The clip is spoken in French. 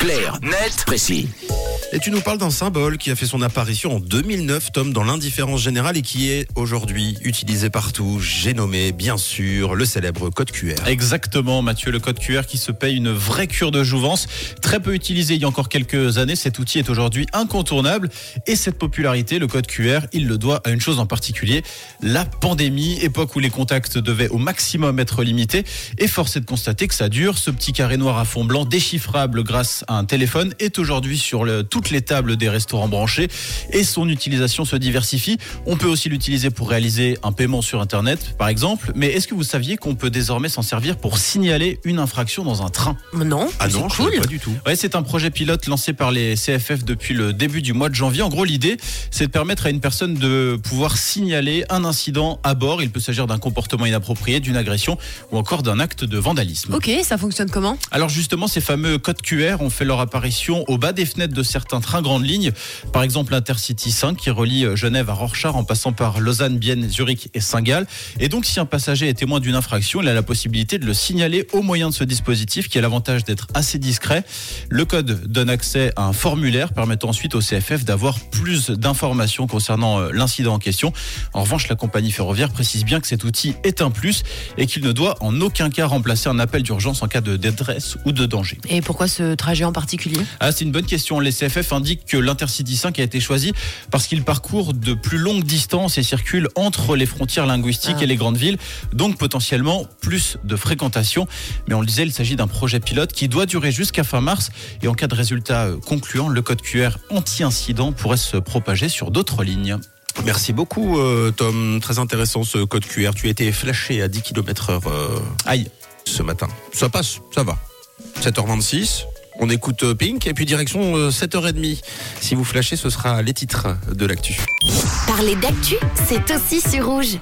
Clair, net, précis. Et tu nous parles d'un symbole qui a fait son apparition en 2009, Tom, dans l'indifférence générale et qui est aujourd'hui utilisé partout. J'ai nommé, bien sûr, le célèbre code QR. Exactement, Mathieu, le code QR qui se paye une vraie cure de jouvence. Très peu utilisé il y a encore quelques années, cet outil est aujourd'hui incontournable. Et cette popularité, le code QR, il le doit à une chose en particulier, la pandémie, époque où les contacts devaient au maximum être limités. Et force est de constater que ça dure. Ce petit carré noir à fond blanc, déchiffrable grâce à un téléphone, est aujourd'hui sur toutes les tables des restaurants branchés et son utilisation se diversifie. On peut aussi l'utiliser pour réaliser un paiement sur Internet, par exemple. Mais est-ce que vous saviez qu'on peut désormais s'en servir pour signaler une infraction dans un train ? Non, ah non, c'est cool. Pas du tout. Ouais, c'est un projet pilote lancé par les CFF depuis le début du mois de janvier. En gros, l'idée, c'est de permettre à une personne de pouvoir signaler un incident à bord. Il peut s'agir d'un comportement inapproprié, d'une agression ou encore d'un acte de vandalisme. Ok, ça fonctionne comment ? Alors justement, ces fameux codes QR ont fait leur apparition au bas des fenêtres de certains trains grandes lignes. Par exemple, l'Intercity 5 qui relie Genève à Rorschach en passant par Lausanne, Bienne, Zurich et Saint-Gall. Et donc, si un passager est témoin d'une infraction, il a la possibilité de le signaler au moyen de ce dispositif qui a l'avantage d'être assez discret. Le code donne accès à un formulaire permettant ensuite au CFF d'avoir plus d'informations concernant l'incident en question. En revanche, la compagnie ferroviaire précise bien que cet outil est un plus et qu'il ne doit en aucun cas remplacer un appel d'urgence en cas de détresse ou de danger. Et pourquoi ce trajet en particulier ? Ah, c'est une bonne question. Les CFF indiquent que l'Intercity 5 a été choisi parce qu'il parcourt de plus longues distances et circule entre les frontières linguistiques et les grandes villes, donc potentiellement plus de fréquentation. Mais on le disait, il s'agit d'un projet pilote qui doit durer jusqu'à fin mars et en cas de résultat concluant, le code QR anti-incident pourrait se propager sur d'autres lignes. Merci beaucoup Tom, très intéressant ce code QR. Tu as été flashé à 10 km/h aïe, ce matin. Ça passe, ça va. 7h26, on écoute Pink et puis direction 7h30. Si vous flashez, ce sera les titres de l'actu. Parler d'actu, c'est aussi sur Rouge.